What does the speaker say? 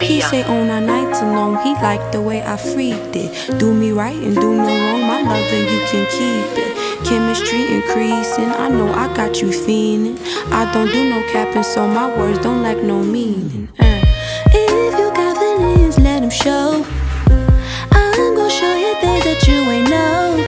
He say on our nights alone, he liked the way I freaked it. Do me right and do no wrong, my loving, you can keep it. Chemistry increasing, I know I got you fiending. I don't do no capping, so my words don't lack no meaning. If you got feelings, let them show.